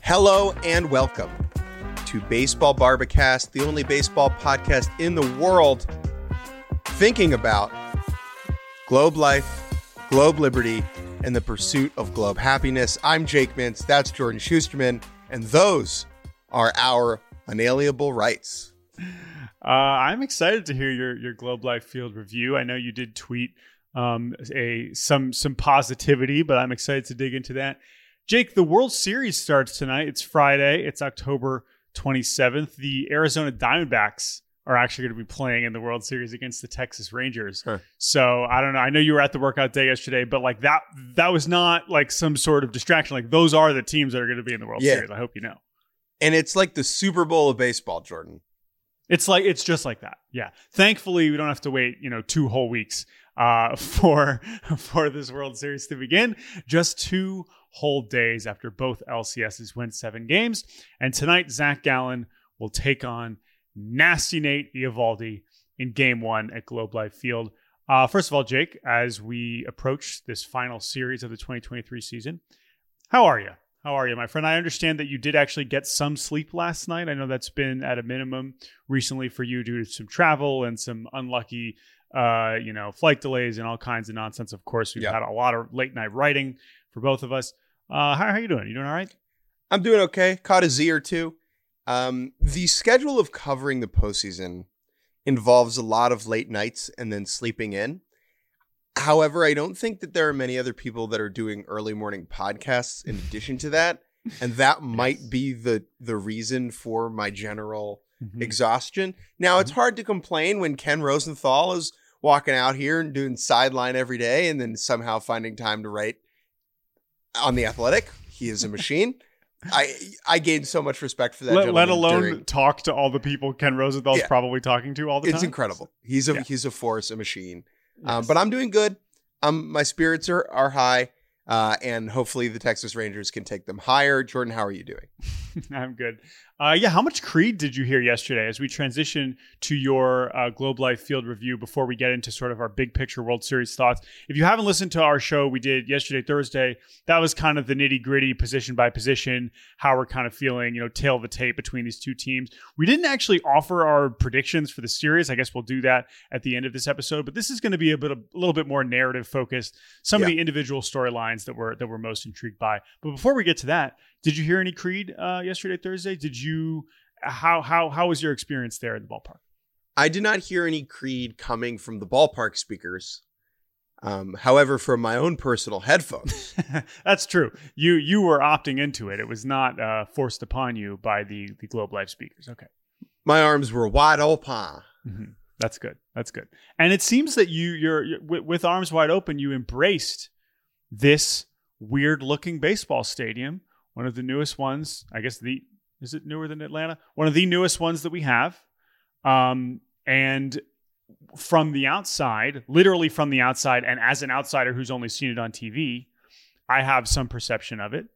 Hello and welcome to Baseball BarbaCast, the only baseball podcast in the world thinking about globe life, globe liberty, and the pursuit of globe happiness. I'm Jake Mintz, that's Jordan Schusterman, and those are our unalienable rights. I'm excited to hear your Globe Life Field review. I know you did tweet some positivity, but I'm excited to dig into that. Jake, the World Series starts tonight. It's Friday. It's October 27th. The Arizona Diamondbacks are actually going to be playing in the World Series against the Texas Rangers. Huh. So I don't know. I know you were at the workout day yesterday, but like that was not like some sort of distraction. Like those are the teams that are going to be in the World Series. I hope you know. And it's like the Super Bowl of baseball, Jordan. It's just like that. Yeah. Thankfully, we don't have to wait, 2 whole weeks for this World Series to begin. Just 2 whole days after both LCSs went 7 games. And tonight, Zach Gallen will take on nasty Nate Ivaldi in Game 1 at Globe Life Field. First of all, Jake, as we approach this final series of the 2023 season, how are you? How are you, my friend? I understand that you did actually get some sleep last night. I know that's been at a minimum recently for you due to some travel and some unlucky, flight delays and all kinds of nonsense. Of course, we've had a lot of late night writing for both of us. How are you doing? You doing all right? I'm doing okay. Caught a Z or two. The schedule of covering the postseason involves a lot of late nights and then sleeping in. However, I don't think that there are many other people that are doing early morning podcasts in addition to that. And that might be the reason for my general exhaustion. Now, it's hard to complain when Ken Rosenthal is walking out here and doing sideline every day and then somehow finding time to write on The Athletic. He is a machine. I gained so much respect for that. Let alone talk to all the people Ken Rosenthal's probably talking to all the time. It's incredible. He's a force, a machine. Yes. But I'm doing good. My spirits are high, and hopefully the Texas Rangers can take them higher. Jordan, how are you doing? I'm good. How much Creed did you hear yesterday as we transition to your Globe Life Field review before we get into sort of our big picture World Series thoughts? If you haven't listened to our show we did yesterday, Thursday, that was kind of the nitty gritty, position by position, how we're kind of feeling, tail of the tape between these two teams. We didn't actually offer our predictions for the series. I guess we'll do that at the end of this episode, but this is going to be a little bit more narrative focused, some of the individual storylines that we're most intrigued by. But before we get to that, did you hear any Creed yesterday, Thursday? Did you? How was your experience there in the ballpark? I did not hear any Creed coming from the ballpark speakers. However, from my own personal headphones, that's true. You were opting into it. It was not forced upon you by the Globe Life speakers. Okay, my arms were wide open. Mm-hmm. That's good. That's good. And it seems that you're with arms wide open. You embraced this weird looking baseball stadium. One of the newest ones, I guess is it newer than Atlanta? One of the newest ones that we have. And from the outside, literally from the outside, and as an outsider who's only seen it on TV, I have some perception of it.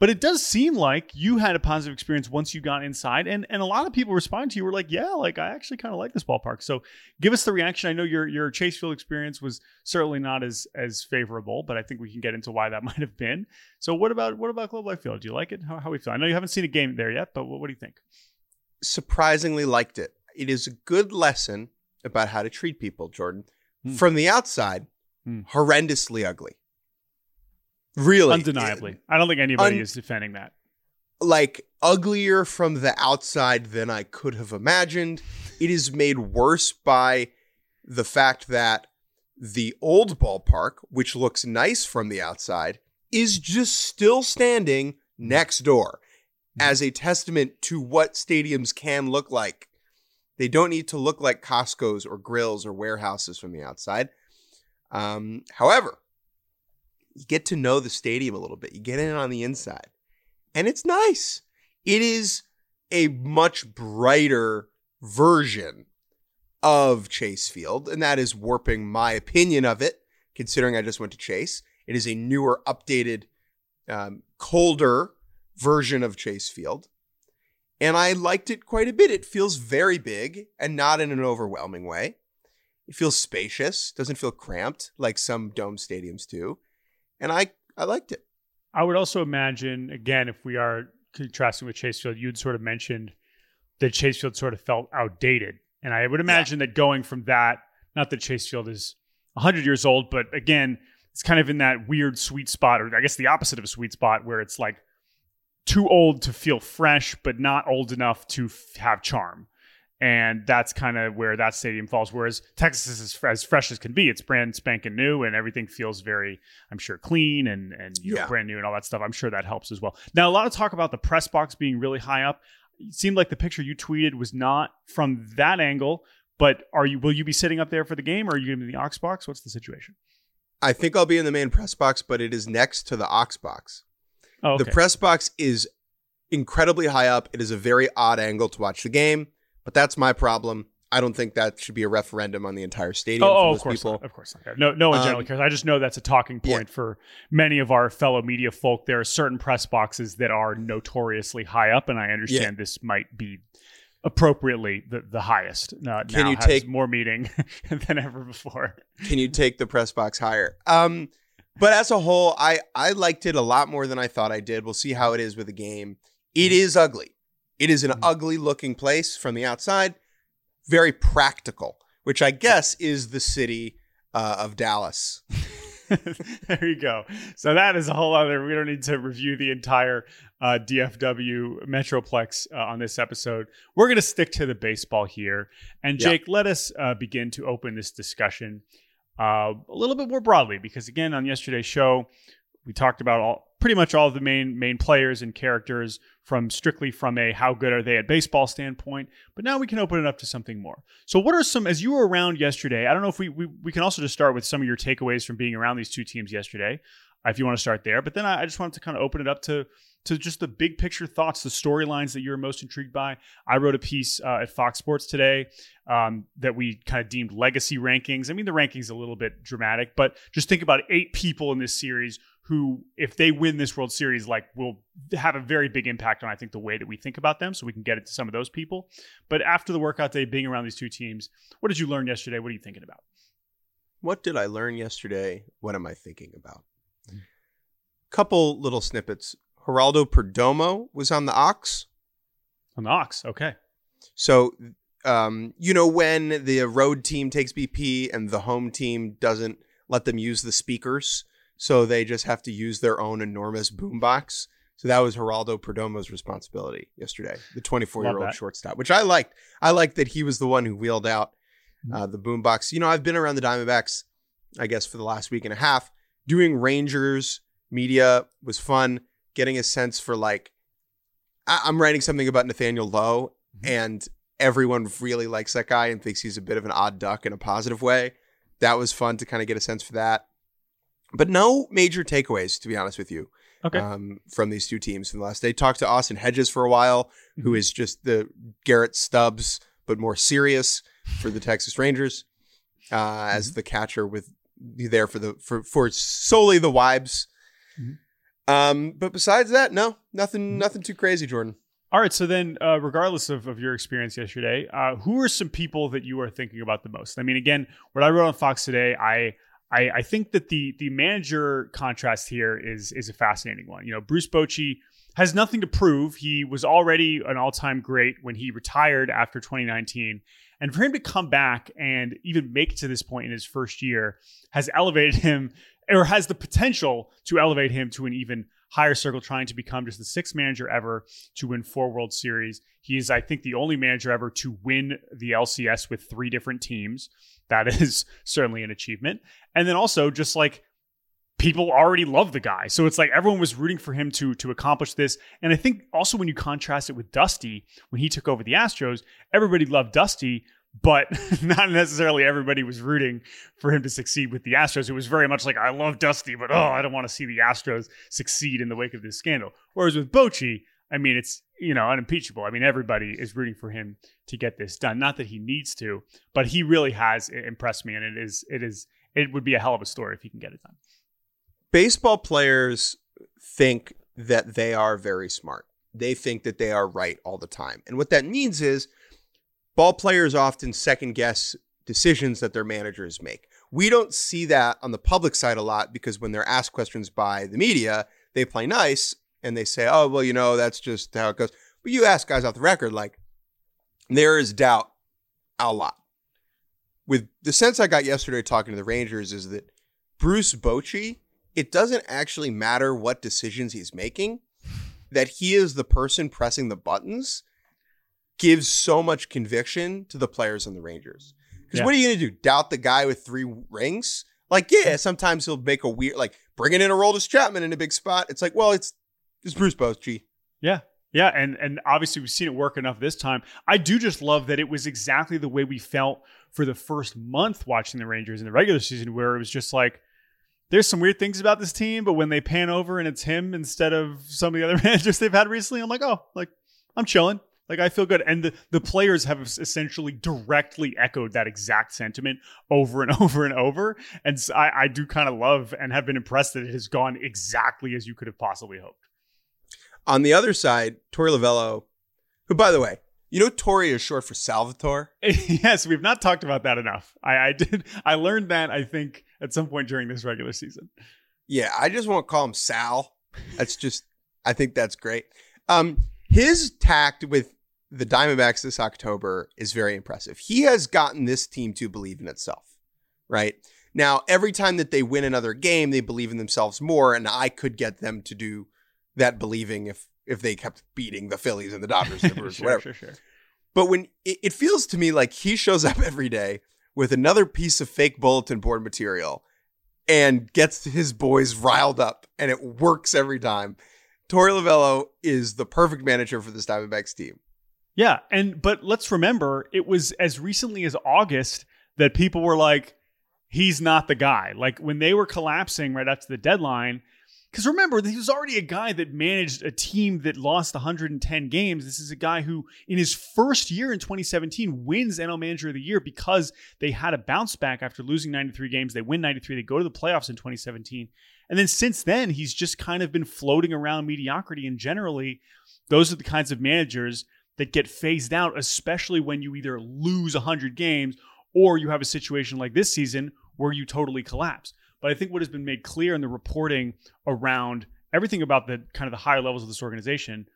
But it does seem like you had a positive experience once you got inside. And a lot of people responding to you were like, I actually kind of like this ballpark. So give us the reaction. I know your Chase Field experience was certainly not as favorable, but I think we can get into why that might have been. So what about Globe Life Field? Do you like it? How we feel? I know you haven't seen a game there yet, but what do you think? Surprisingly liked it. It is a good lesson about how to treat people, Jordan. From the outside, horrendously ugly. Really? Undeniably. I don't think anybody is defending that. Like, uglier from the outside than I could have imagined. It is made worse by the fact that the old ballpark, which looks nice from the outside, is just still standing next door as a testament to what stadiums can look like. They don't need to look like Costco's or grills or warehouses from the outside. However, you get to know the stadium a little bit. You get in on the inside. And it's nice. It is a much brighter version of Chase Field, and that is warping my opinion of it, considering I just went to Chase. It is a newer, updated, colder version of Chase Field, and I liked it quite a bit. It feels very big and not in an overwhelming way. It feels spacious, doesn't feel cramped like some dome stadiums do, and I liked it. I would also imagine, again, if we are contrasting with Chase Field, you'd sort of mentioned that Chase Field sort of felt outdated. And I would imagine that going from that, not that Chase Field is 100 years old, but again, it's kind of in that weird sweet spot, or I guess the opposite of a sweet spot, where it's like too old to feel fresh, but not old enough to have charm. And that's kind of where that stadium falls. Whereas Texas is as fresh as can be. It's brand spanking new and everything feels very, I'm sure, clean and brand new and all that stuff. I'm sure that helps as well. Now, a lot of talk about the press box being really high up. It seemed like the picture you tweeted was not from that angle, but will you be sitting up there for the game, or are you going to be in the Ox box? What's the situation? I think I'll be in the main press box, but it is next to the Ox box. Oh, okay. The press box is incredibly high up. It is a very odd angle to watch the game, but that's my problem. I don't think that should be a referendum on the entire stadium. Of course not. No one generally cares. I just know that's a talking point for many of our fellow media folk. There are certain press boxes that are notoriously high up, and I understand this might be appropriately the highest. Can now you take more meeting than ever before? Can you take the press box higher? But as a whole, I liked it a lot more than I thought I did. We'll see how it is with the game. It is ugly. It is an ugly looking place from the outside. Very practical, which I guess is the city of Dallas. There you go. So that is a whole other, we don't need to review the entire DFW Metroplex on this episode. We're going to stick to the baseball here. And Jake, let us begin to open this discussion a little bit more broadly, because again, on yesterday's show, we talked about pretty much all of the main players and characters from a how good are they at baseball standpoint. But now we can open it up to something more. So what are some, as you were around yesterday, I don't know if we can also just start with some of your takeaways from being around these two teams yesterday, if you want to start there. But then I just wanted to kind of open it up to just the big picture thoughts, the storylines that you're most intrigued by. I wrote a piece at Fox Sports today that we kind of deemed legacy rankings. I mean, the rankings a little bit dramatic, but just think about 8 people in this series who, if they win this World Series, like will have a very big impact on, I think, the way that we think about them. So we can get it to some of those people. But after the workout day, being around these two teams, what did you learn yesterday? What are you thinking about? What did I learn yesterday? What am I thinking about? Couple little snippets. Geraldo Perdomo was on the Ox. On the Ox, okay. So, when the road team takes BP and the home team doesn't let them use the speakers, so they just have to use their own enormous boombox. So that was Geraldo Perdomo's responsibility yesterday, the 24-year-old shortstop, which I liked. I liked that he was the one who wheeled out the boombox. You know, I've been around the Diamondbacks, I guess, for the last week and a half. Doing Rangers media was fun. Getting a sense for, like, I'm writing something about Nathaniel Lowe, and everyone really likes that guy and thinks he's a bit of an odd duck in a positive way. That was fun to kind of get a sense for that. But no major takeaways, to be honest with you, from these two teams in the last day. Talked to Austin Hedges for a while, who is just the Garrett Stubbs, but more serious for the Texas Rangers as the catcher with there for solely the Wibes. But besides that, no, nothing too crazy, Jordan. All right. So then regardless of your experience yesterday, who are some people that you are thinking about the most? I mean, again, what I wrote on Fox today, I think that the manager contrast here is a fascinating one. You know, Bruce Bochy has nothing to prove. He was already an all-time great when he retired after 2019. And for him to come back and even make it to this point in his first year has elevated him, or has the potential to elevate him to an even higher circle, trying to become just the 6th manager ever to win 4 World Series. He is, I think, the only manager ever to win the LCS with 3 different teams. That is certainly an achievement. And then also just like people already love the guy. So it's like everyone was rooting for him to accomplish this. And I think also when you contrast it with Dusty, when he took over the Astros, everybody loved Dusty, but not necessarily everybody was rooting for him to succeed with the Astros. It was very much like, I love Dusty, but I don't want to see the Astros succeed in the wake of this scandal. Whereas with Bochy, I mean, it's, unimpeachable. I mean, everybody is rooting for him to get this done. Not that he needs to, but he really has impressed me. And it would be a hell of a story if he can get it done. Baseball players think that they are very smart. They think that they are right all the time. And what that means is ball players often second guess decisions that their managers make. We don't see that on the public side a lot because when they're asked questions by the media, they play nice and they say, oh, well, that's just how it goes. But you ask guys off the record, like, there is doubt a lot. With the sense I got yesterday talking to the Rangers is that Bruce Bochy, it doesn't actually matter what decisions he's making, that he is the person pressing the buttons gives so much conviction to the players on the Rangers. Because what are you going to do? Doubt the guy with three rings? Like, sometimes he'll make a weird, like, bringing in a Aroldis Chapman in a big spot. It's like, well, it's Bruce Bochy. Yeah. Yeah. And obviously we've seen it work enough this time. I do just love that it was exactly the way we felt for the first month watching the Rangers in the regular season, where it was just like, there's some weird things about this team, but when they pan over and it's him instead of some of the other managers they've had recently, I'm like, I'm chilling. Like, I feel good. And the players have essentially directly echoed that exact sentiment over and over and over. And so I do kind of love and have been impressed that it has gone exactly as you could have possibly hoped. On the other side, Torey Lovullo, who, by the way, Torey is short for Salvatore. Yes, we've not talked about that enough. I learned that, I think, at some point during this regular season. Yeah, I just won't call him Sal. That's just, I think that's great. His tact with the Diamondbacks this October is very impressive. He has gotten this team to believe in itself, right? Now, every time that they win another game, they believe in themselves more, and I could get them to do that believing if they kept beating the Phillies and the Dodgers and the Brewers, whatever. Sure. But when it feels to me like he shows up every day with another piece of fake bulletin board material and gets his boys riled up, and it works every time. Torey Lovullo is the perfect manager for this Diamondbacks team. Yeah, but let's remember, it was as recently as August that people were like, he's not the guy. Like, when they were collapsing right after the deadline, because remember, he was already a guy that managed a team that lost 110 games. This is a guy who, in his first year in 2017, wins NL Manager of the Year because they had a bounce back after losing 93 games. They win 93. They go to the playoffs in 2017. And then since then, he's just kind of been floating around mediocrity. And generally, those are the kinds of managers that get phased out, especially when you either lose 100 games or you have a situation like this season where you totally collapse. But I think what has been made clear in the reporting around everything about the kind of the higher levels of this organization,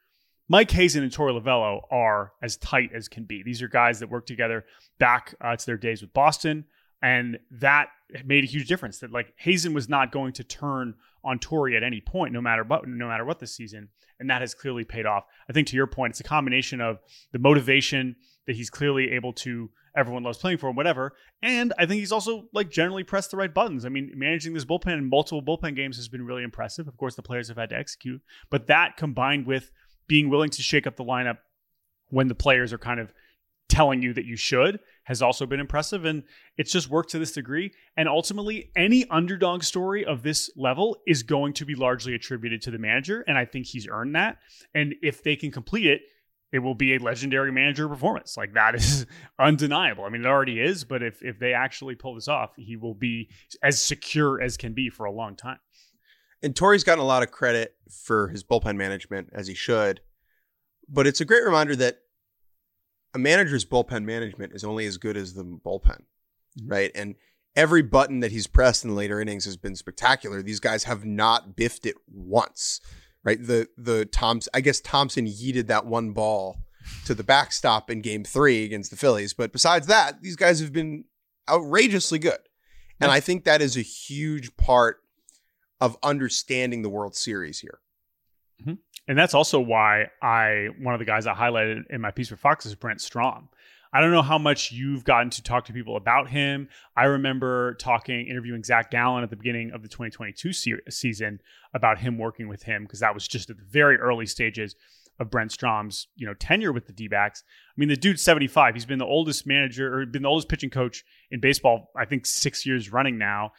Mike Hazen and Torey Lovullo are as tight as can be. These are guys that work together back to their days with Boston. And that made a huge difference, that like Hazen was not going to turn on Torey at any point, no matter what this season. And that has clearly paid off. I think to your point, it's a combination of the motivation that he's clearly able to, everyone loves playing for him, whatever. And I think he's also like generally pressed the right buttons. I mean, managing this bullpen in multiple bullpen games has been really impressive. Of course, the players have had to execute, but that combined with being willing to shake up the lineup when the players are kind of telling you that you should has also been impressive. And it's just worked to this degree. And ultimately, any underdog story of this level is going to be largely attributed to the manager. And I think he's earned that. And if they can complete it, it will be a legendary manager performance. Like, that is undeniable. I mean, it already is, but if they actually pull this off, he will be as secure as can be for a long time. And Torey's gotten a lot of credit for his bullpen management, as he should, but it's a great reminder that a manager's bullpen management is only as good as the bullpen, right? And every button that he's pressed in the later innings has been spectacular. These guys have not biffed it once. Right, the Thompson yeeted that one ball to the backstop in Game 3 against the Phillies, but besides that, these guys have been outrageously good, and I think that is a huge part of understanding the World Series here. Mm-hmm. And that's also why one of the guys I highlighted in my piece for Fox is Brent Strom. I don't know how much you've gotten to talk to people about him. I remember interviewing Zach Gallen at the beginning of the 2022 season about him working with him, because that was just at the very early stages of Brent Strom's, you know, tenure with the D-backs. I mean, the dude's 75. He's been the oldest manager or been the oldest pitching coach in baseball, I think 6 years running now.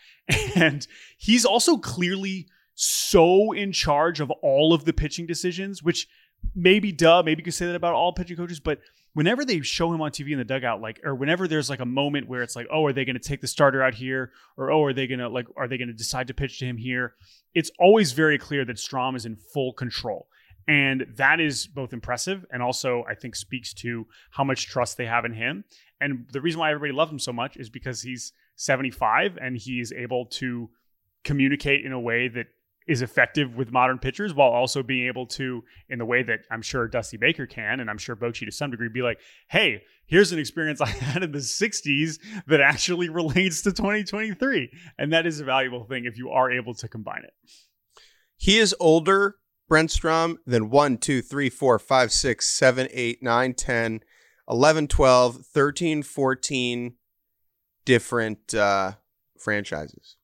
And he's also clearly so in charge of all of the pitching decisions, which maybe you could say that about all pitching coaches, but whenever they show him on TV in the dugout, like, or whenever there's like a moment where it's like, oh, are they going to take the starter out here? Or, oh, are they going to decide to pitch to him here? It's always very clear that Strom is in full control. And that is both impressive and also, I think, speaks to how much trust they have in him. And the reason why everybody loves him so much is because he's 75 and he's able to communicate in a way that is effective with modern pitchers, while also being able to, in the way that I'm sure Dusty Baker can, and I'm sure Bochy to some degree, be like, hey, here's an experience I had in the 60s that actually relates to 2023. And that is a valuable thing if you are able to combine it. He is older, Brent Strom, than 1, 2, 3, 4, 5, 6, 7, 8, 9, 10, 11, 12, 13, 14 different franchises.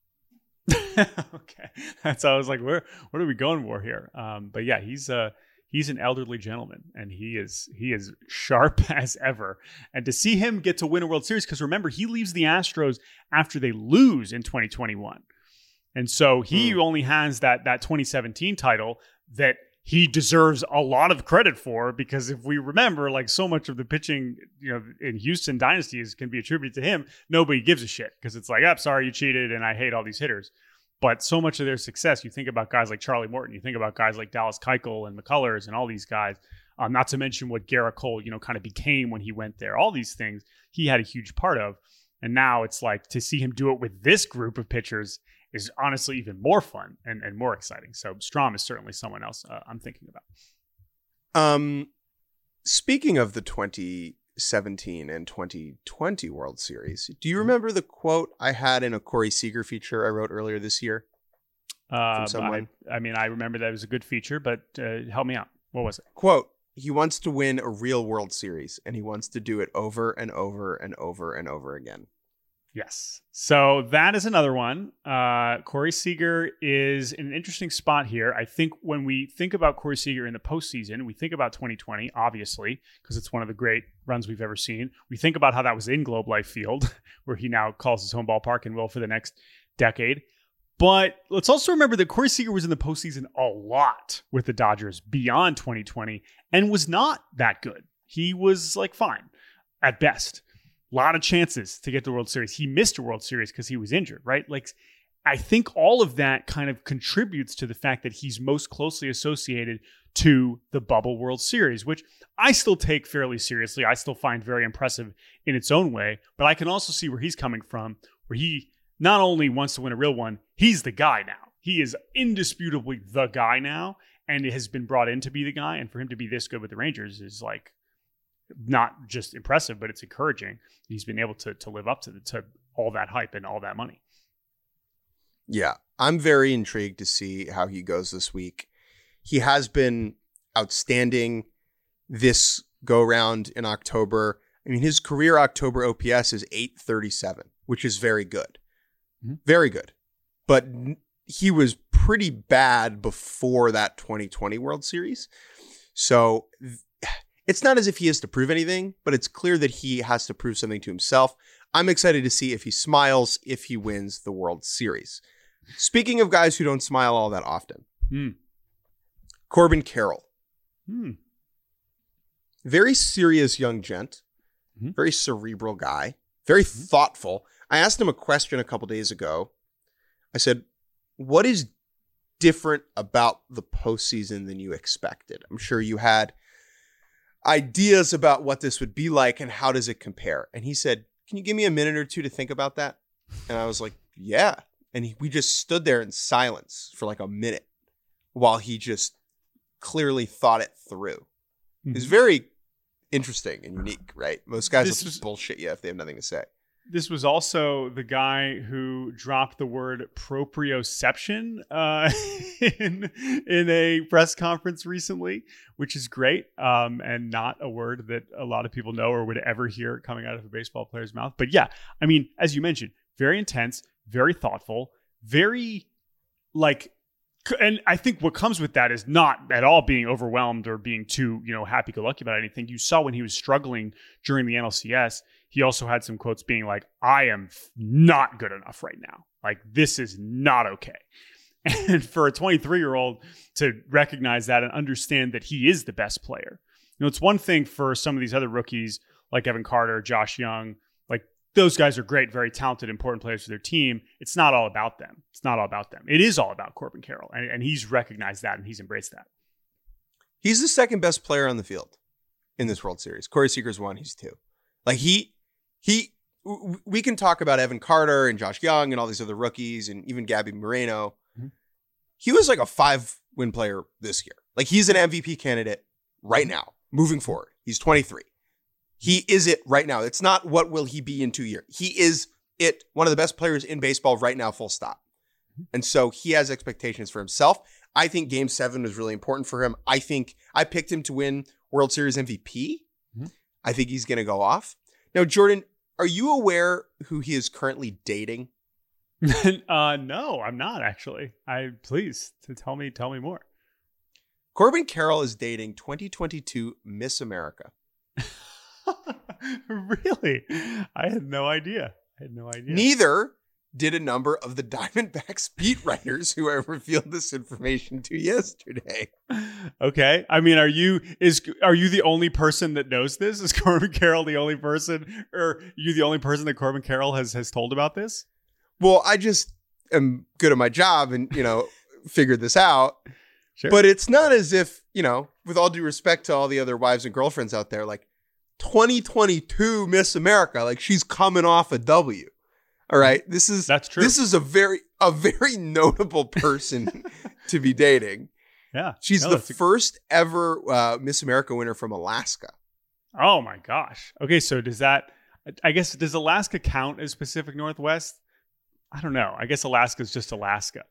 Okay, that's how I was like, what are we going for here? But yeah, he's an elderly gentleman, and he is sharp as ever. And to see him get to win a World Series, because remember, he leaves the Astros after they lose in 2021, and so he only has that 2017 title that he deserves a lot of credit for, because if we remember, like, so much of the pitching, you know, in Houston dynasties can be attributed to him. Nobody gives a shit because it's like, I'm sorry, you cheated and I hate all these hitters. But so much of their success, you think about guys like Charlie Morton, you think about guys like Dallas Keuchel and McCullers and all these guys, not to mention what Gerrit Cole, you know, kind of became when he went there. All these things he had a huge part of. And now it's like, to see him do it with this group of pitchers is honestly even more fun and more exciting. So Strom is certainly someone else I'm thinking about. Speaking of the 2017 and 2020 World Series, do you remember the quote I had in a Corey Seager feature I wrote earlier this year? I remember that it was a good feature, but help me out. What was it? Quote, he wants to win a real World Series, and he wants to do it over and over and over and over again. Yes. So that is another one. Corey Seager is in an interesting spot here. I think when we think about Corey Seager in the postseason, we think about 2020, obviously, because it's one of the great runs we've ever seen. We think about how that was in Globe Life Field, where he now calls his home ballpark and will for the next decade. But let's also remember that Corey Seager was in the postseason a lot with the Dodgers beyond 2020 and was not that good. He was like fine at best. A lot of chances to get to the World Series. He missed a World Series because he was injured, right? Like, I think all of that kind of contributes to the fact that he's most closely associated to the bubble World Series, which I still take fairly seriously. I still find very impressive in its own way, but I can also see where he's coming from, where he not only wants to win a real one, he's the guy now. He is indisputably the guy now, and it has been brought in to be the guy. And for him to be this good with the Rangers is like, not just impressive, but it's encouraging. He's been able to live up to all that hype and all that money. Yeah, I'm very intrigued to see how he goes this week. He has been outstanding this go-round in October. I mean, his career October OPS is 837, which is very good. Mm-hmm. Very good. But he was pretty bad before that 2020 World Series. So it's not as if he has to prove anything, but it's clear that he has to prove something to himself. I'm excited to see if he smiles, if he wins the World Series. Speaking of guys who don't smile all that often, Corbin Carroll. Very serious young gent, very cerebral guy, very thoughtful. I asked him a question a couple days ago. I said, what is different about the postseason than you expected? I'm sure you had ideas about what this would be like and how does it compare. And he said, can you give me a minute or two to think about that? And I was like, yeah. And we just stood there in silence for like a minute while he just clearly thought it through. It's very interesting and unique, right? Most guys will bullshit you if they have nothing to say. This was also the guy who dropped the word proprioception in a press conference recently, which is great, and not a word that a lot of people know or would ever hear coming out of a baseball player's mouth. But yeah, I mean, as you mentioned, very intense, very thoughtful, very like And I think what comes with that is not at all being overwhelmed or being too, happy-go-lucky about anything. You saw when he was struggling during the NLCS, he also had some quotes being like, I am not good enough right now. Like, this is not okay. And for a 23-year-old to recognize that and understand that he is the best player. It's one thing for some of these other rookies like Evan Carter, Josh Jung, like those guys are great, very talented, important players for their team. It's not all about them. It is all about Corbin Carroll. And he's recognized that and he's embraced that. He's the second best player on the field in this World Series. Corey Seager's one, he's two. Like we can talk about Evan Carter and Josh Jung and all these other rookies and even Gabby Moreno. Mm-hmm. He was like a 5-win player this year. Like he's an MVP candidate right now, moving forward. He's 23. He is it right now. It's not what will he be in 2 years. He is it, one of the best players in baseball right now, full stop. And so he has expectations for himself. I think Game 7 was really important for him. I think I picked him to win World Series MVP. Mm-hmm. I think he's going to go off. Now, Jordan, are you aware who he is currently dating? No, I'm not actually. Please to tell me more. Corbin Carroll is dating 2022 Miss America. Really? I had no idea. Neither did a number of the Diamondbacks beat writers who I revealed this information to yesterday. Okay. I mean, are you the only person that knows this? Is Corbin Carroll the only person, or are you the only person that Corbin Carroll has told about this? Well, I just am good at my job and, figured this out. Sure. But it's not as if, with all due respect to all the other wives and girlfriends out there, like 2022 Miss America, like she's coming off a W. All right. This is a very notable person to be dating. Yeah. She's the first ever Miss America winner from Alaska. Oh my gosh. Okay. So does Alaska count as Pacific Northwest? I don't know. I guess Alaska is just Alaska.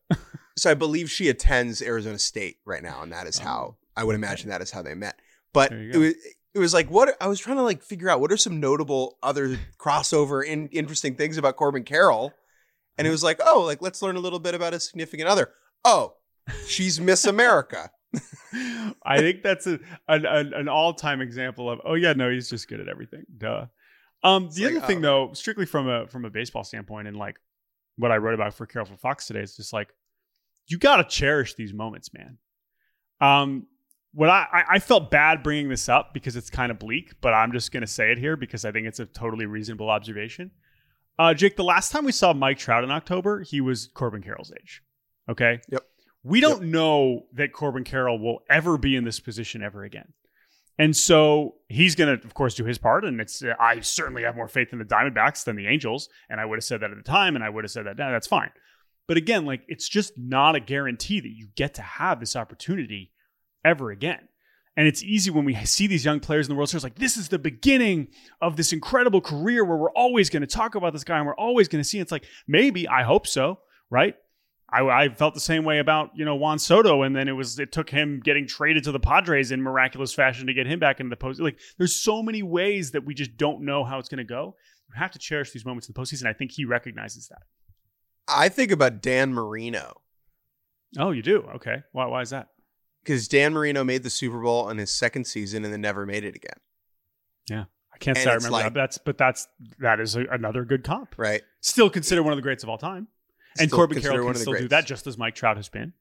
So I believe she attends Arizona State right now. And that is how I would imagine that is how they met. But it was like, what I was trying to like figure out what are some notable other crossover and interesting things about Corbin Carroll. And it was like, oh, like let's learn a little bit about a significant other. Oh, she's Miss America. I think that's an all-time example of, oh yeah, no, he's just good at everything. Duh. The other thing though, strictly from a baseball standpoint and like what I wrote about for Carroll for Fox today, is just like, you got to cherish these moments, man. What I felt bad bringing this up because it's kind of bleak, but I'm just going to say it here because I think it's a totally reasonable observation. Jake, the last time we saw Mike Trout in October, he was Corbin Carroll's age. Okay? Yep. We don't know that Corbin Carroll will ever be in this position ever again. And so he's going to, of course, do his part. And it's I certainly have more faith in the Diamondbacks than the Angels. And I would have said that at the time, and I would have said that now. That's fine. But again, like it's just not a guarantee that you get to have this opportunity ever again. And it's easy when we see these young players in the World Series, like this is the beginning of this incredible career where we're always going to talk about this guy and we're always going to see. It's like, maybe, I hope so, right? I felt the same way about, Juan Soto. And then it took him getting traded to the Padres in miraculous fashion to get him back into the postseason. Like there's so many ways that we just don't know how it's going to go. You have to cherish these moments in the postseason. I think he recognizes that. I think about Dan Marino. Oh, you do? Okay. Why is that? Because Dan Marino made the Super Bowl in his second season and then never made it again. Yeah. I can't say I remember that. That is another good comp. Right. Still considered one of the greats of all time. And Corbin Carroll can still do that just as Mike Trout has been.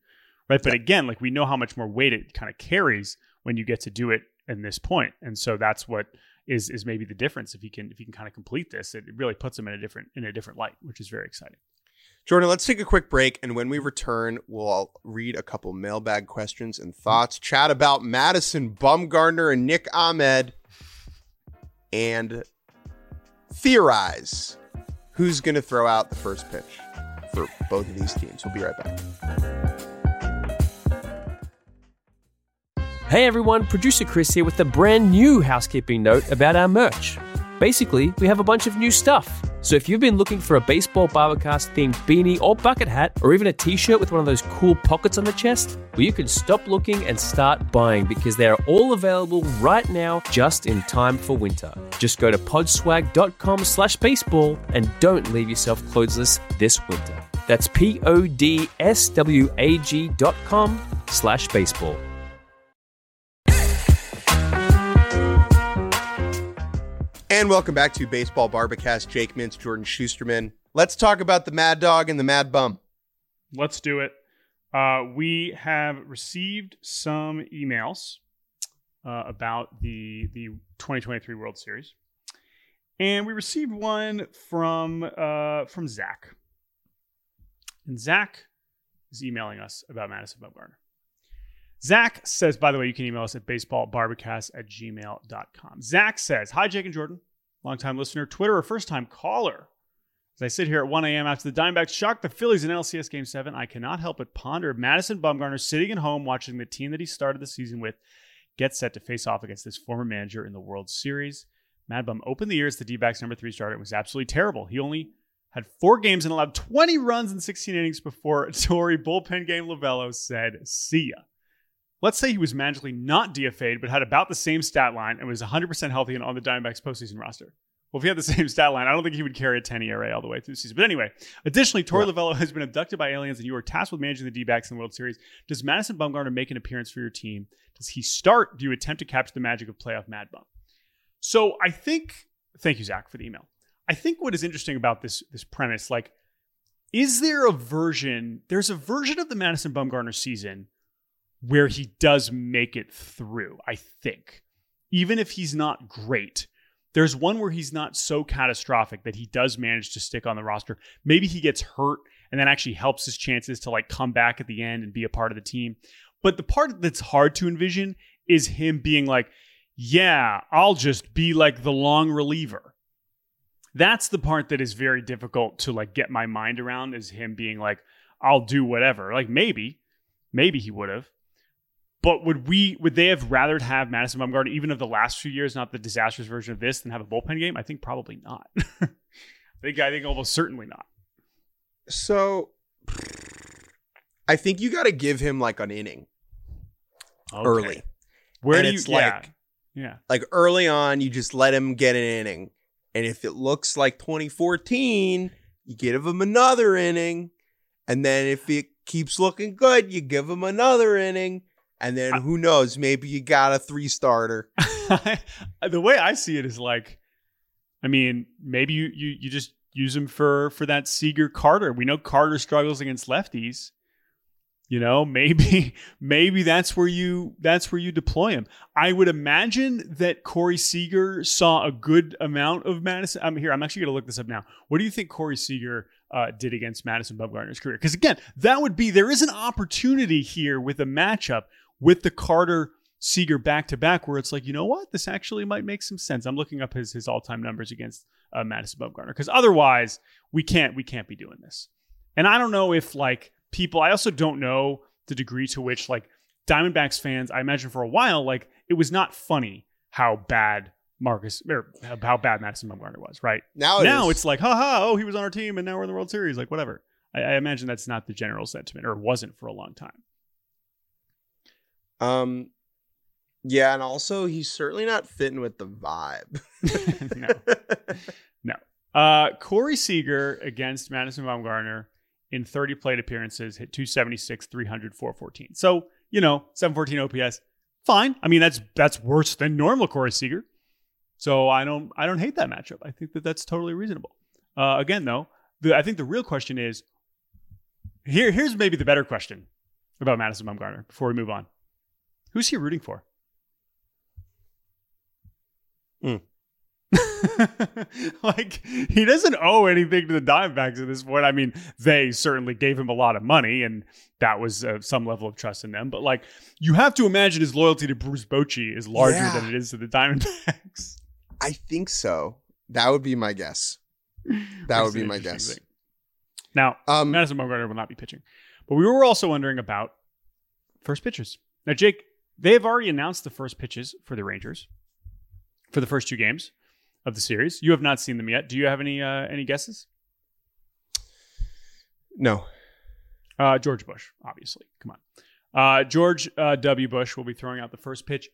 Right. But again, like we know how much more weight it kind of carries when you get to do it in this point. And so that's what is maybe the difference. If he can kind of complete this, it really puts him in a different light, which is very exciting. Jordan, let's take a quick break, and when we return, we'll read a couple mailbag questions and thoughts, chat about Madison Bumgarner and Nick Ahmed, and theorize who's going to throw out the first pitch for both of these teams. We'll be right back. Hey, everyone. Producer Chris here with a brand new housekeeping note about our merch. Basically, we have a bunch of new stuff. So if you've been looking for a Baseball BarbaCast themed beanie or bucket hat, or even a t-shirt with one of those cool pockets on the chest, well, you can stop looking and start buying because they're all available right now just in time for winter. Just go to podswag.com/baseball and don't leave yourself clothesless this winter. That's podswag.com/baseball. And welcome back to Baseball BarbaCast. Jake Mintz, Jordan Schusterman. Let's talk about the Mad Dog and the Mad Bum. Let's do it. We have received some emails about the 2023 World Series. And we received one from Zach. And Zach is emailing us about Madison Bumgarner. Zach says, by the way, you can email us at baseballbarbacast@gmail.com. Zach says, hi, Jake and Jordan, longtime listener, Twitter, or first-time caller. As I sit here at 1 a.m. after the Diamondbacks shocked the Phillies in LCS Game 7, I cannot help but ponder Madison Bumgarner sitting at home watching the team that he started the season with get set to face off against this former manager in the World Series. Mad Bum opened the year as the D-backs number 3 starter. It was absolutely terrible. He only had 4 games and allowed 20 runs in 16 innings before Torey bullpen game Lovullo said, see ya. Let's say he was magically not DFA'd, but had about the same stat line and was 100% healthy and on the Diamondbacks postseason roster. Well, if he had the same stat line, I don't think he would carry a 10 ERA all the way through the season. But anyway, additionally, Torey Lovullo has been abducted by aliens and you are tasked with managing the D-backs in the World Series. Does Madison Bumgarner make an appearance for your team? Does he start? Do you attempt to capture the magic of playoff Mad Bum? So I think, thank you, Zach, for the email. I think what is interesting about this premise, like, is there a version, there's a version of the Madison Bumgarner season where he does make it through, I think. Even if he's not great, there's one where he's not so catastrophic that he does manage to stick on the roster. Maybe he gets hurt and that actually helps his chances to like come back at the end and be a part of the team. But the part that's hard to envision is him being like, yeah, I'll just be like the long reliever. That's the part that is very difficult to like get my mind around, is him being like, I'll do whatever. Like maybe he would have, but would they have rather have Madison Bumgarner, even of the last few years, not the disastrous version of this, than have a bullpen game? I think probably not. I think almost certainly not. So I think you got to give him like an inning early. Where and do it's you like, yeah. Like early on, you just let him get an inning. And if it looks like 2014, you give him another inning. And then if it keeps looking good, you give him another inning. And then who knows, maybe you got a 3-starter. The way I see it is like, I mean, maybe you just use him for that Seager Carter. We know Carter struggles against lefties. You know, maybe that's where you deploy him. I would imagine that Corey Seager saw a good amount of Madison. I'm actually going to look this up now. What do you think Corey Seager did against Madison Bumgarner's career? Because again, there is an opportunity here with a matchup with the Carter Seager back to back, where it's like, you know what, this actually might make some sense. I'm looking up his all time numbers against Madison Bumgarner, because otherwise we can't be doing this. And I don't know if like. People, I also don't know the degree to which like Diamondbacks fans, I imagine for a while, like it was not funny how bad Madison Bumgarner was, right? Now it's like, haha, oh, he was on our team and now we're in the World Series, like whatever. I imagine that's not the general sentiment, or wasn't for a long time. Yeah, and also he's certainly not fitting with the vibe. No. Corey Seager against Madison Bumgarner. In 30 plate appearances, hit 276, 300, 414. So, you know, 714 OPS, fine. I mean, that's worse than normal Corey Seager. So I don't hate that matchup. I think that's totally reasonable. Again, though, I think the real question is, here's maybe the better question about Madison Bumgarner before we move on. Who's he rooting for? Like, he doesn't owe anything to the Diamondbacks at this point. I mean, they certainly gave him a lot of money, and that was some level of trust in them. But, like, you have to imagine his loyalty to Bruce Bochy is larger than it is to the Diamondbacks. I think so. That would be my guess. Thing. Now, Madison Bumgarner will not be pitching. But we were also wondering about first pitches. Now, Jake, they have already announced the first pitches for the Rangers for the first 2 games of the series. You have not seen them yet. Do you have any guesses? No. George Bush, obviously. Come on. George W. Bush will be throwing out the first pitch.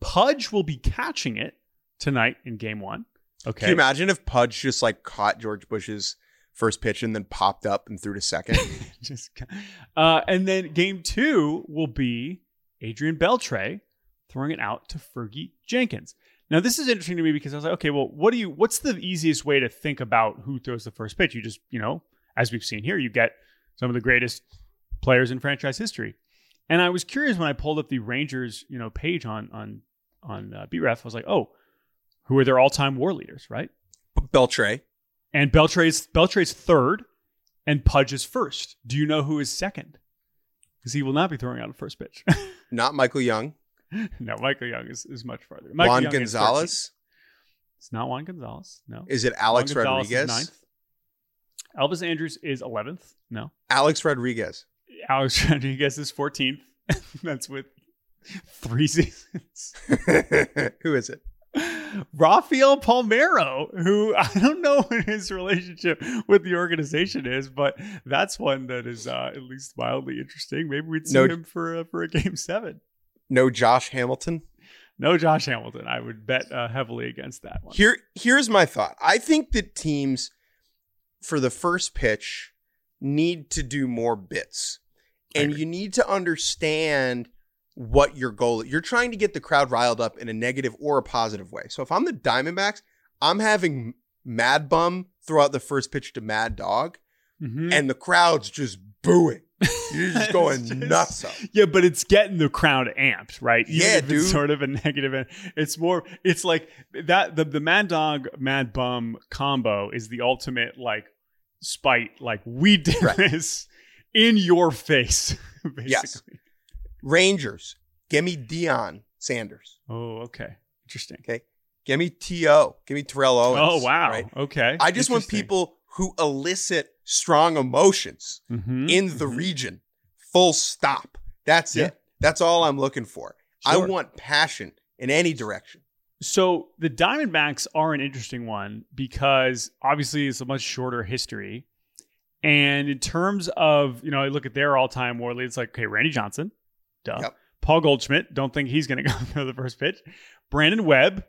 Pudge will be catching it tonight in Game 1. Okay. Can you imagine if Pudge just like caught George Bush's first pitch and then popped up and threw to second. And then game two will be Adrian Beltre throwing it out to Fergie Jenkins. Now, this is interesting to me because I was like, okay, well, what's the easiest way to think about who throws the first pitch? You just, as we've seen here, you get some of the greatest players in franchise history. And I was curious when I pulled up the Rangers, page on BREF, I was like, oh, who are their all-time WAR leaders, right? Beltre. And Beltre's third, and Pudge is first. Do you know who is second? Because he will not be throwing out a first pitch. Not Michael Young. No, Michael Young is much farther. Michael Juan Young Gonzalez? It's not Juan Gonzalez, no. Is it Alex Rodriguez? Ninth. Elvis Andrus is 11th, no. Alex Rodriguez is 14th. That's with 3 seasons. Who is it? Rafael Palmeiro, who I don't know what his relationship with the organization is, but that's one that is at least mildly interesting. Maybe we'd see him for a game 7. No Josh Hamilton? No Josh Hamilton. I would bet heavily against that one. Here's my thought. I think that teams for the first pitch need to do more bits. And you need to understand what your goal is. You're trying to get the crowd riled up in a negative or a positive way. So if I'm the Diamondbacks, I'm having Mad Bum throw out the first pitch to Mad Dog, and the crowd's just booing. You're just going nuts up. Yeah, but it's getting the crowd amped, right? Even if dude. It's sort of a negative. It's more, it's like that the Mad Dog, Mad Bum combo is the ultimate spite. We did this in your face, basically. Yes. Rangers, give me Deion Sanders. Oh, okay. Interesting. Okay. Give me T.O. Give me Terrell Owens. Oh, wow. Right? Okay. I just want people who elicit strong emotions in the region. Full stop. That's it. That's all I'm looking for. Sure. I want passion in any direction. So the Diamondbacks are an interesting one because obviously it's a much shorter history. And in terms of, I look at their all-time WAR lead, it's like, okay, Randy Johnson. Duh. Yep. Paul Goldschmidt, don't think he's going to go throw the first pitch. Brandon Webb,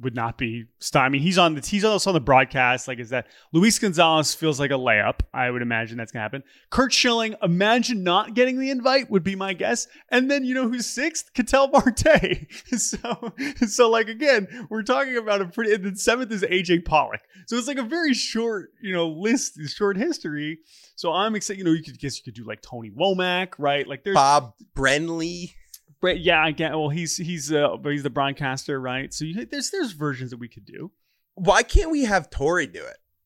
would not be stymied. He's also on the broadcast. Is that Luis Gonzalez feels like a layup? I would imagine that's going to happen. Curt Schilling, imagine not getting the invite would be my guess. And then who's sixth? Ketel Marte. So again, we're talking about and then seventh is AJ Pollock. So it's a very short list, short history. So I'm excited. You could do Tony Womack, right? There's Bob Brenly. But yeah, I get. Well, he's the broadcaster, right? So there's versions that we could do. Why can't we have Torey do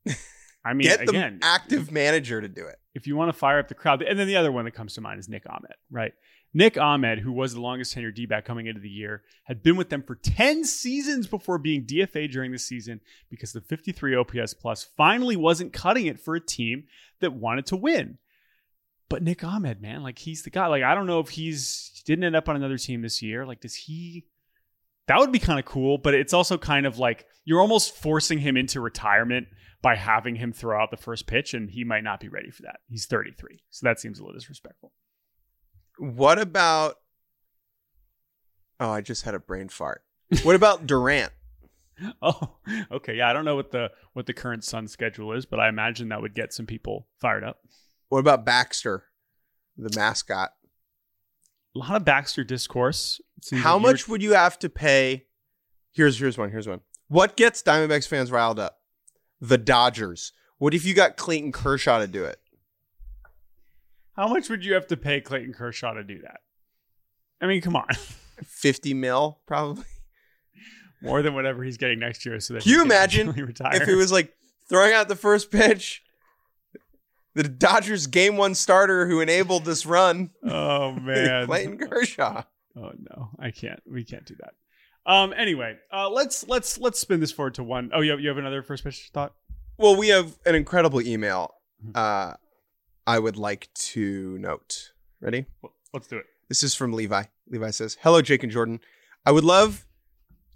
it? I mean, get the active manager to do it. If you want to fire up the crowd, and then the other one that comes to mind is Nick Ahmed, right? Nick Ahmed, who was the longest tenured D-back coming into the year, had been with them for 10 seasons before being DFA during the season because the 53 OPS plus finally wasn't cutting it for a team that wanted to win. But Nick Ahmed, man, he's the guy. I don't know if he didn't end up on another team this year. Does he? That would be kind of cool, but it's also kind of you're almost forcing him into retirement by having him throw out the first pitch, and he might not be ready for that. He's 33, so that seems a little disrespectful. What about? Oh, I just had a brain fart. What about Durant? Oh, okay, yeah. I don't know what the current Sun schedule is, but I imagine that would get some people fired up. What about Baxter, the mascot? A lot of Baxter discourse. How much would you have to pay? Here's one. What gets Diamondbacks fans riled up? The Dodgers. What if you got Clayton Kershaw to do it? How much would you have to pay Clayton Kershaw to do that? I mean, come on. 50 mil, probably. More than whatever he's getting next year. So that can you imagine if it was throwing out the first pitch? The Dodgers game 1 starter who enabled this run. Oh, man. Clayton Kershaw. Oh, no. I can't. We can't do that. Anyway, let's spin this forward to one. Oh, you have another first pitch thought? Well, we have an incredible email I would like to note. Ready? Let's do it. This is from Levi. Levi says, hello, Jake and Jordan. I would love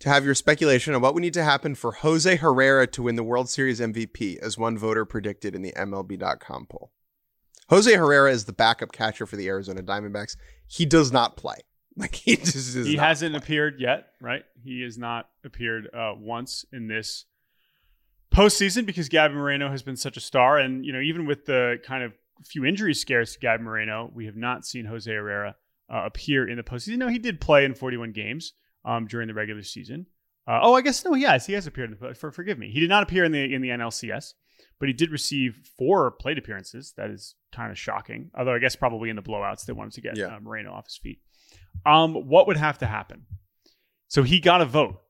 to have your speculation on what would need to happen for Jose Herrera to win the World Series MVP, as one voter predicted in the MLB.com poll. Jose Herrera is the backup catcher for the Arizona Diamondbacks. He does not play. He hasn't appeared yet, right? He has not appeared once in this postseason because Gabby Moreno has been such a star. And, you know, even with the kind of few injury scares to Gabby Moreno, we have not seen Jose Herrera appear in the postseason. No, he did play in 41 games during the regular season. He has appeared in the forgive me. He did not appear in the NLCS, but he did receive 4 plate appearances. That is kind of shocking. Although I guess probably in the blowouts, they wanted to get Moreno off his feet. What would have to happen? So he got a vote.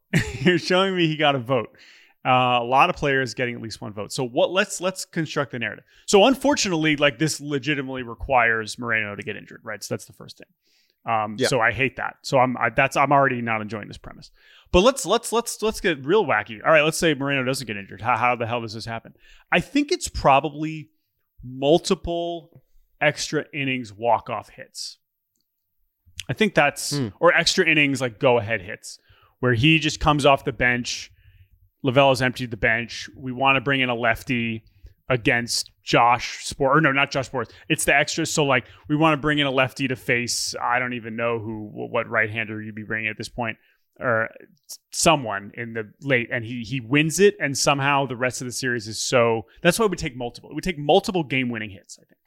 You're showing me he got a vote. A lot of players getting at least one vote. So what? Let's construct the narrative. So unfortunately, like this legitimately requires Moreno to get injured, right? So that's the first thing. So I hate that. So I'm already not enjoying this premise. But let's get real wacky. All right, let's say Moreno doesn't get injured. How the hell does this happen? I think it's probably multiple extra innings walk-off hits. I think that's or extra innings like go-ahead hits where he just comes off the bench. Lovullo's emptied the bench. We want to bring in a lefty against Josh Sport. Or no, not Josh Sports. It's the extras. So like we want to bring in a lefty to face. I don't even know what right-hander you'd be bringing at this point, or someone in the late, and he wins it. And somehow the rest of the series is so. That's why it would take multiple. It would take multiple game-winning hits, I think.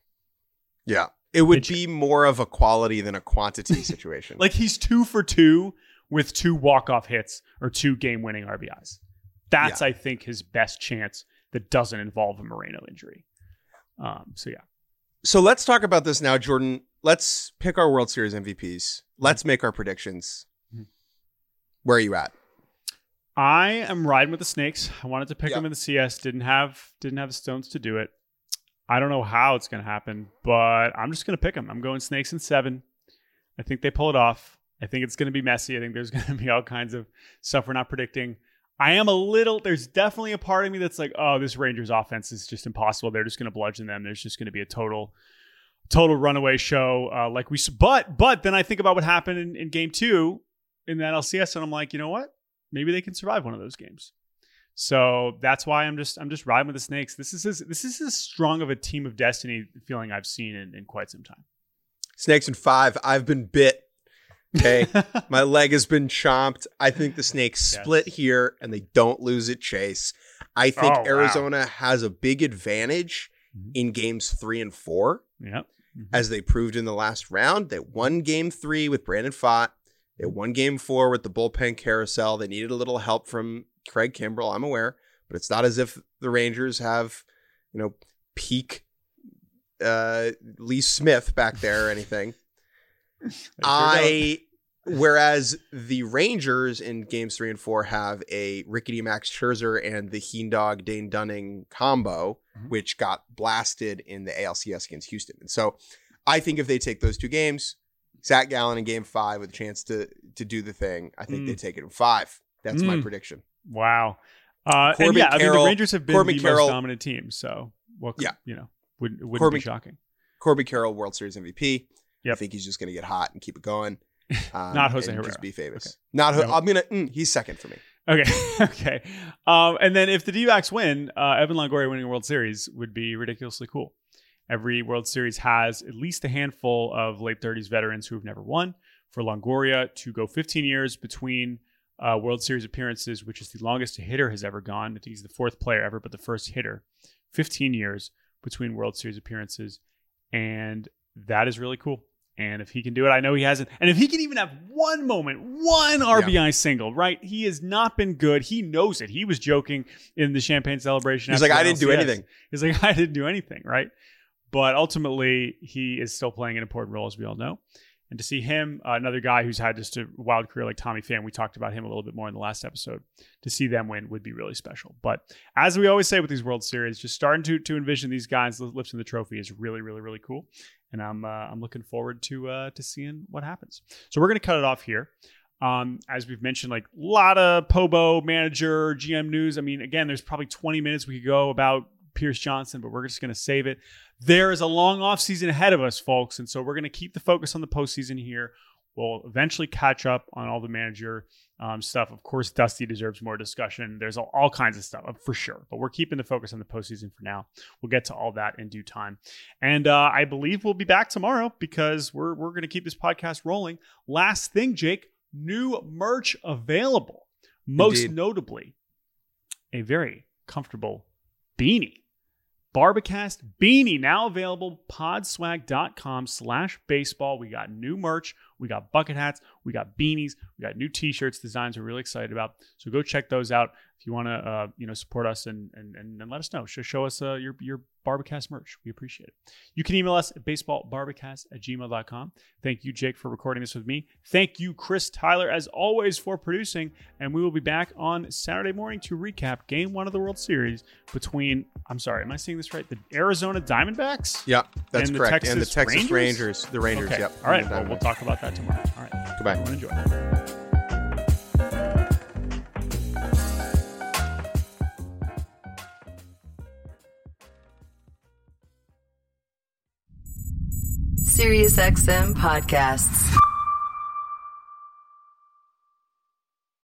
Yeah, it would be more of a quality than a quantity situation. Like he's 2 for 2 with 2 walk-off hits or 2 game-winning RBIs. That's, I think, his best chance that doesn't involve a Moreno injury. So let's talk about this now, Jordan. Let's pick our World Series MVPs. Let's make our predictions. Mm-hmm. Where are you at? I am riding with the Snakes. I wanted to pick them in the CS. Didn't have the stones to do it. I don't know how it's going to happen, but I'm just going to pick them. I'm going Snakes in 7. I think they pull it off. I think it's going to be messy. I think there's going to be all kinds of stuff we're not predicting. I am there's definitely a part of me that's like, oh, this Rangers offense is just impossible. They're just going to bludgeon them. There's just going to be a total runaway show. But then I think about what happened in Game 2 in that LCS, and I'm like, you know what? Maybe they can survive one of those games. So that's why I'm just riding with the Snakes. This is as strong of a team of destiny feeling I've seen in quite some time. Snakes in 5. I've been bit. Okay, my leg has been chomped. I think the Snakes split here, and they don't lose at Chase. I think Arizona has a big advantage in games 3 and 4. Yep. Mm-hmm. As they proved in the last round. They won game 3 with Brandon Pfaadt. They won game 4 with the bullpen carousel. They needed a little help from Craig Kimbrell, I'm aware, but it's not as if the Rangers have, you know, peak Lee Smith back there or anything. Whereas the Rangers in games 3 and 4 have a rickety Max Scherzer and the Heendog Dane Dunning combo, which got blasted in the ALCS against Houston. And so I think if they take those 2 games, Zach Gallen in game 5 with a chance to do the thing, I think they take it in 5. That's my prediction. Wow. The Rangers have been most dominant team. So, it wouldn't be shocking. Corbin Carroll, World Series MVP. Yep. I think he's just going to get hot and keep it going. Not Jose Herrera. Just be famous. Okay. He's second for me. Okay. Okay. And then if the D-backs win, Evan Longoria winning a World Series would be ridiculously cool. Every World Series has at least a handful of late 30s veterans who have never won. For Longoria to go 15 years between World Series appearances, which is the longest a hitter has ever gone. I think he's the 4th player ever, but the first hitter. 15 years between World Series appearances. And that is really cool. And if he can do it, I know he hasn't. And if he can even have one moment, one RBI single, right? He has not been good. He knows it. He was joking in the champagne celebration. He's like, I didn't do anything. He's like, I didn't do anything, right? But ultimately, he is still playing an important role, as we all know. And to see him, another guy who's had just a wild career like Tommy Pham, we talked about him a little bit more in the last episode, to see them win would be really special. But as we always say with these World Series, just starting to envision these guys lifting the trophy is really, really, really cool. And I'm looking forward to seeing what happens. So we're going to cut it off here. As we've mentioned, like a lot of Pobo, manager, GM news. I mean, again, there's probably 20 minutes we could go about Pierce Johnson, but we're just going to save it. There is a long offseason ahead of us, folks, and so we're going to keep the focus on the postseason here. We'll eventually catch up on all the manager stuff. Of course, Dusty deserves more discussion. There's all kinds of stuff, for sure, but we're keeping the focus on the postseason for now. We'll get to all that in due time. And I believe we'll be back tomorrow because we're going to keep this podcast rolling. Last thing, Jake, new merch available. Most notably, a very comfortable beanie. BarbaCast beanie, now available, podswag.com/baseball. We got new merch. We got bucket hats. We got beanies. We got new t-shirts, designs we're really excited about. So go check those out if you want to, support us and let us know. Show us your BarbaCast merch. We appreciate it. You can email us at baseballbarbacast@gmail.com. Thank you, Jake, for recording this with me. Thank you, Chris Tyler, as always, for producing. And we will be back on Saturday morning to recap Game 1 of the World Series between, I'm sorry, am I seeing this right? The Arizona Diamondbacks? Yeah, that's and correct. And the Texas Rangers? The Rangers, okay. Yep. All right, well, we'll talk about that tomorrow. All right. Goodbye. Everyone enjoy. SiriusXM podcasts.